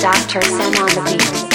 Dr. Sam on the beat.